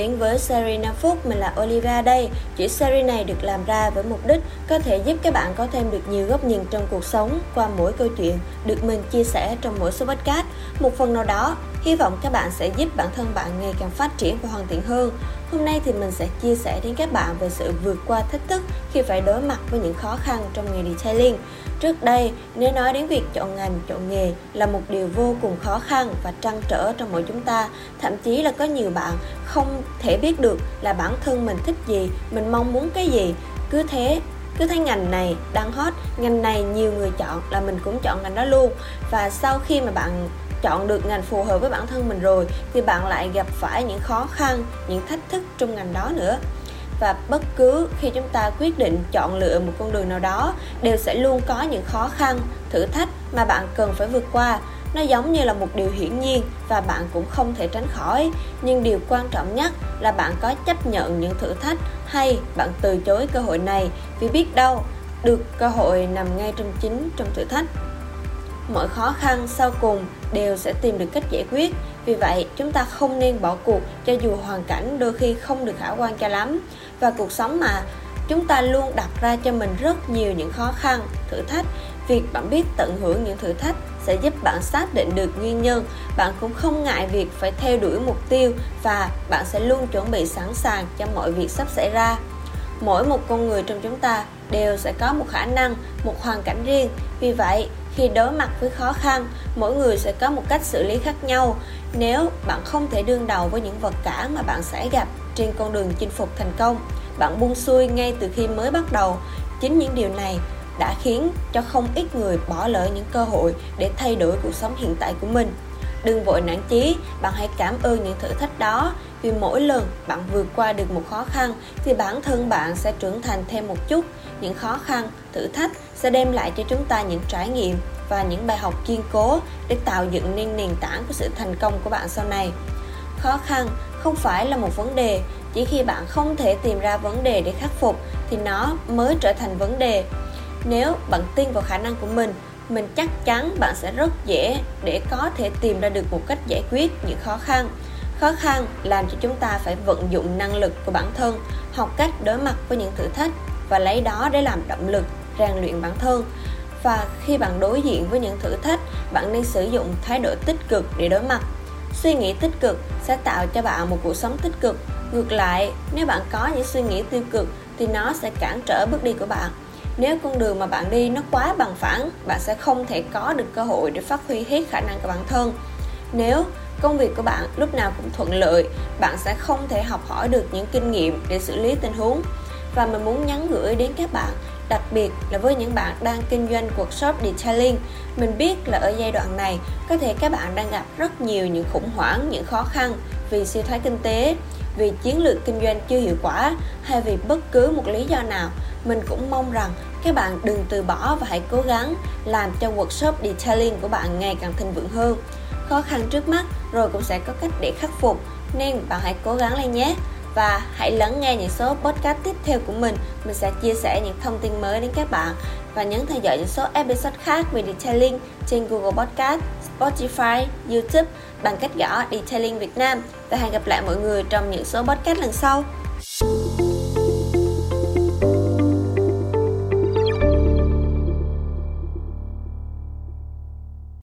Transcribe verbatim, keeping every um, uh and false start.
đến với series năm phút, mình là Olivia đây. Chuỗi series này được làm ra với mục đích có thể giúp các bạn có thêm được nhiều góc nhìn trong cuộc sống qua mỗi câu chuyện được mình chia sẻ trong mỗi số podcast. Một phần nào đó, hy vọng các bạn sẽ giúp bản thân bạn ngày càng phát triển và hoàn thiện hơn. Hôm nay thì mình sẽ chia sẻ đến các bạn về sự vượt qua thách thức khi phải đối mặt với những khó khăn trong nghề detailing. Trước đây, nếu nói đến việc chọn ngành, chọn nghề là một điều vô cùng khó khăn và trăn trở trong mỗi chúng ta. Thậm chí là có nhiều bạn không thể biết được là bản thân mình thích gì, mình mong muốn cái gì. Cứ thế, cứ thấy ngành này đang hot, ngành này nhiều người chọn là mình cũng chọn ngành đó luôn. Và sau khi mà bạn chọn được ngành phù hợp với bản thân mình rồi thì bạn lại gặp phải những khó khăn, những thách thức trong ngành đó nữa. Và bất cứ khi chúng ta quyết định chọn lựa một con đường nào đó đều sẽ luôn có những khó khăn, thử thách mà bạn cần phải vượt qua. Nó giống như là một điều hiển nhiên và bạn cũng không thể tránh khỏi. Nhưng điều quan trọng nhất là bạn có chấp nhận những thử thách hay bạn từ chối cơ hội này, vì biết đâu được cơ hội nằm ngay trong chính trong thử thách. Mọi khó khăn sau cùng đều sẽ tìm được cách giải quyết. Vì vậy, chúng ta không nên bỏ cuộc cho dù hoàn cảnh đôi khi không được khả quan cho lắm. Và cuộc sống mà, chúng ta luôn đặt ra cho mình rất nhiều những khó khăn, thử thách. Việc bạn biết tận hưởng những thử thách sẽ giúp bạn xác định được nguyên nhân. Bạn cũng không ngại việc phải theo đuổi mục tiêu và bạn sẽ luôn chuẩn bị sẵn sàng cho mọi việc sắp xảy ra. Mỗi một con người trong chúng ta đều sẽ có một khả năng, một hoàn cảnh riêng. Vì vậy, khi đối mặt với khó khăn, mỗi người sẽ có một cách xử lý khác nhau. Nếu bạn không thể đương đầu với những vật cản mà bạn sẽ gặp trên con đường chinh phục thành công, bạn buông xuôi ngay từ khi mới bắt đầu. Chính những điều này đã khiến cho không ít người bỏ lỡ những cơ hội để thay đổi cuộc sống hiện tại của mình. Đừng vội nản chí, bạn hãy cảm ơn những thử thách đó. Vì mỗi lần bạn vượt qua được một khó khăn thì bản thân bạn sẽ trưởng thành thêm một chút. Những khó khăn, thử thách sẽ đem lại cho chúng ta những trải nghiệm và những bài học kiên cố để tạo dựng nên nền tảng của sự thành công của bạn sau này. Khó khăn không phải là một vấn đề, chỉ khi bạn không thể tìm ra vấn đề để khắc phục thì nó mới trở thành vấn đề. Nếu bạn tin vào khả năng của mình, mình chắc chắn bạn sẽ rất dễ để có thể tìm ra được một cách giải quyết những khó khăn. Khó khăn làm cho chúng ta phải vận dụng năng lực của bản thân, học cách đối mặt với những thử thách và lấy đó để làm động lực, rèn luyện bản thân. Và khi bạn đối diện với những thử thách, bạn nên sử dụng thái độ tích cực để đối mặt. Suy nghĩ tích cực sẽ tạo cho bạn một cuộc sống tích cực. Ngược lại, nếu bạn có những suy nghĩ tiêu cực thì nó sẽ cản trở bước đi của bạn. Nếu con đường mà bạn đi nó quá bằng phẳng, bạn sẽ không thể có được cơ hội để phát huy hết khả năng của bản thân. Nếu công việc của bạn lúc nào cũng thuận lợi, bạn sẽ không thể học hỏi được những kinh nghiệm để xử lý tình huống. Và mình muốn nhắn gửi đến các bạn, đặc biệt là với những bạn đang kinh doanh workshop detailing. Mình biết là ở giai đoạn này, có thể các bạn đang gặp rất nhiều những khủng hoảng, những khó khăn vì suy thoái kinh tế, vì chiến lược kinh doanh chưa hiệu quả hay vì bất cứ một lý do nào. Mình cũng mong rằng các bạn đừng từ bỏ và hãy cố gắng làm cho workshop detailing của bạn ngày càng thịnh vượng hơn. Khó khăn trước mắt rồi cũng sẽ có cách để khắc phục, nên bạn hãy cố gắng lên nhé. Và hãy lắng nghe những số podcast tiếp theo của mình. Mình sẽ chia sẻ những thông tin mới đến các bạn. Và nhấn theo dõi những số episode khác về detailing trên Google Podcast, Spotify, YouTube bằng cách gõ Detailing Việt Nam. Và hẹn gặp lại mọi người trong những số podcast lần sau.